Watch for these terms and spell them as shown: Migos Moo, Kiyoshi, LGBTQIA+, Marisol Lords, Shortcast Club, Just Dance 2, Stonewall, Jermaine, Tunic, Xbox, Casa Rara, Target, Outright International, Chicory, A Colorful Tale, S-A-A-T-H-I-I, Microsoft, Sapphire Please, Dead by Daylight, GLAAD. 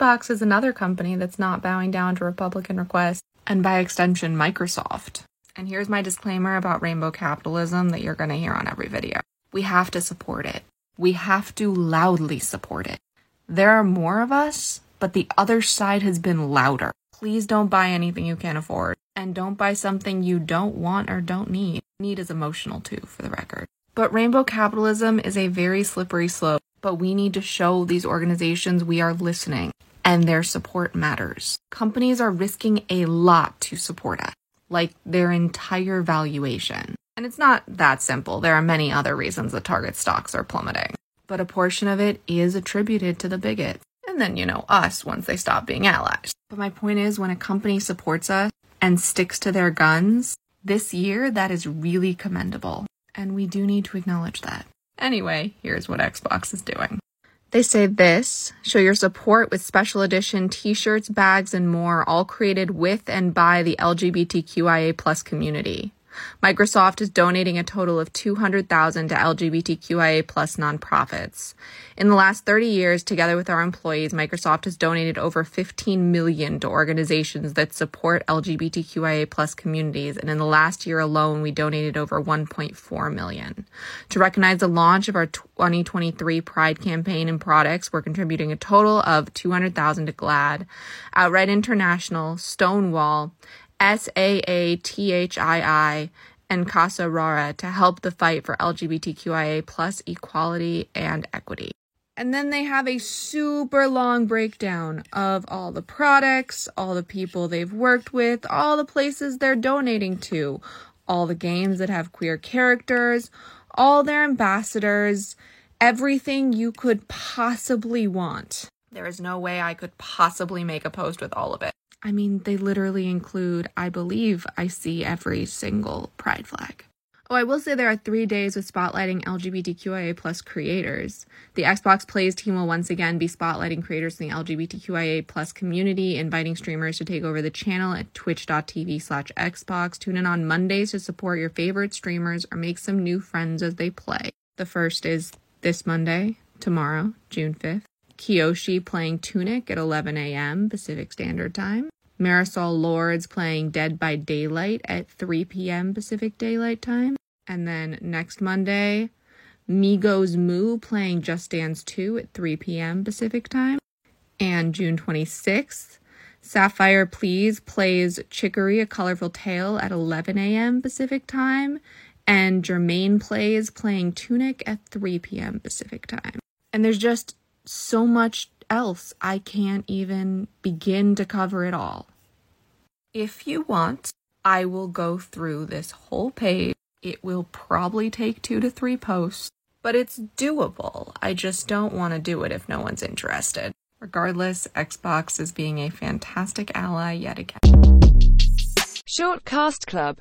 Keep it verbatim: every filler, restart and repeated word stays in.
Xbox is another company that's not bowing down to Republican requests, and by extension, Microsoft. And here's my disclaimer about rainbow capitalism that you're going to hear on every video. We have to support it. We have to loudly support it. There are more of us, but the other side has been louder. Please don't buy anything you can't afford, and don't buy something you don't want or don't need. Need is emotional too, for the record. But rainbow capitalism is a very slippery slope, but we need to show these organizations we are listening, and their support matters. Companies are risking a lot to support us, like their entire valuation. And it's not that simple. There are many other reasons that Target stocks are plummeting. But a portion of it is attributed to the bigots. And then, you know, us once they stop being allies. But my point is, when a company supports us and sticks to their guns, this year, that is really commendable. And we do need to acknowledge that. Anyway, here's what Xbox is doing. They say this: show your support with special edition t-shirts, bags, and more, all created with and by the L G B T Q I A plus community. Microsoft is donating a total of two hundred thousand dollars to L G B T Q I A plus nonprofits. In the last thirty years, together with our employees, Microsoft has donated over fifteen million dollars to organizations that support L G B T Q I A plus communities, and in the last year alone, we donated over one point four million dollars. To recognize the launch of our twenty twenty-three Pride campaign and products, we're contributing a total of two hundred thousand dollars to GLAAD, Outright International, Stonewall, S A A T H I I, and Casa Rara to help the fight for L G B T Q I A plus equality and equity. And then they have a super long breakdown of all the products, all the people they've worked with, all the places they're donating to, all the games that have queer characters, all their ambassadors, everything you could possibly want. There is no way I could possibly make a post with all of it. I mean, they literally include, I believe I see every single pride flag. Oh, I will say there are three days with spotlighting L G B T Q I A plus creators. The Xbox Plays team will once again be spotlighting creators in the L G B T Q I A plus community, inviting streamers to take over the channel at twitch dot t v slash Xbox. Tune in on Mondays to support your favorite streamers or make some new friends as they play. The first is this Monday, tomorrow, June fifth. Kiyoshi playing Tunic at eleven a.m. Pacific Standard Time. Marisol Lords playing Dead by Daylight at three p.m. Pacific Daylight Time. And then next Monday, Migos Moo playing Just Dance two at three p.m. Pacific Time. And June twenty-sixth, Sapphire Please plays Chicory, A Colorful Tale at eleven a.m. Pacific Time. And Jermaine plays playing Tunic at three p.m. Pacific Time. And there's just so much else, I can't even begin to cover it all. If you want, I will go through this whole page. It will probably take two to three posts, but it's doable. I just don't want to do it if no one's interested. Regardless, Xbox is being a fantastic ally yet again. Shortcast Club.